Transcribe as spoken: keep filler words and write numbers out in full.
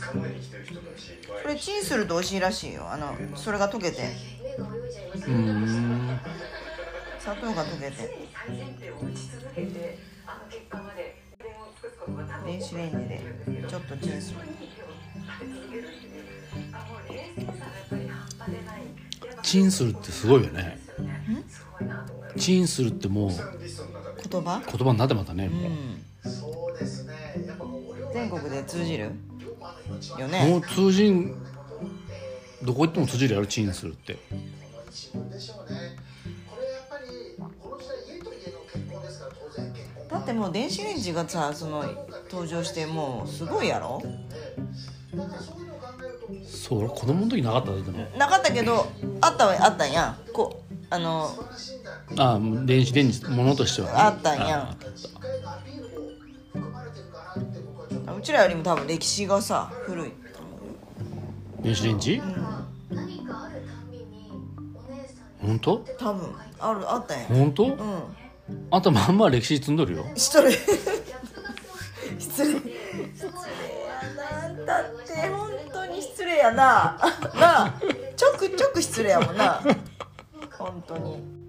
捕まえに来てる人たちこれチンすると美味しいらしいよ。あのそれが溶けて、うん、砂糖が溶けて電子レンジでちょっとチンする。チンするってすごいよね。チンするってもう言葉言葉になってまたね、もう、うん、そうですね。やっぱ全国で通じるよね。もう通じん、どこ行っても通じるやろ、チンするって。だってもう電子レンジがさ、その登場してもうすごいやろ。そう、子供の時なかった。でもなかったけどあったはあったんやん。こうあのあ電子レンジものとしては、ね、あったんやん。ああ、うちらよりも多分歴史がさ古い。電子レンジ、うん、本当多分あるあったんやん。本当、うん、あんたまんま歴史積んどるよ。しとる失礼だって本当に失礼やななあ、ちょくちょく失礼やもんな本当に。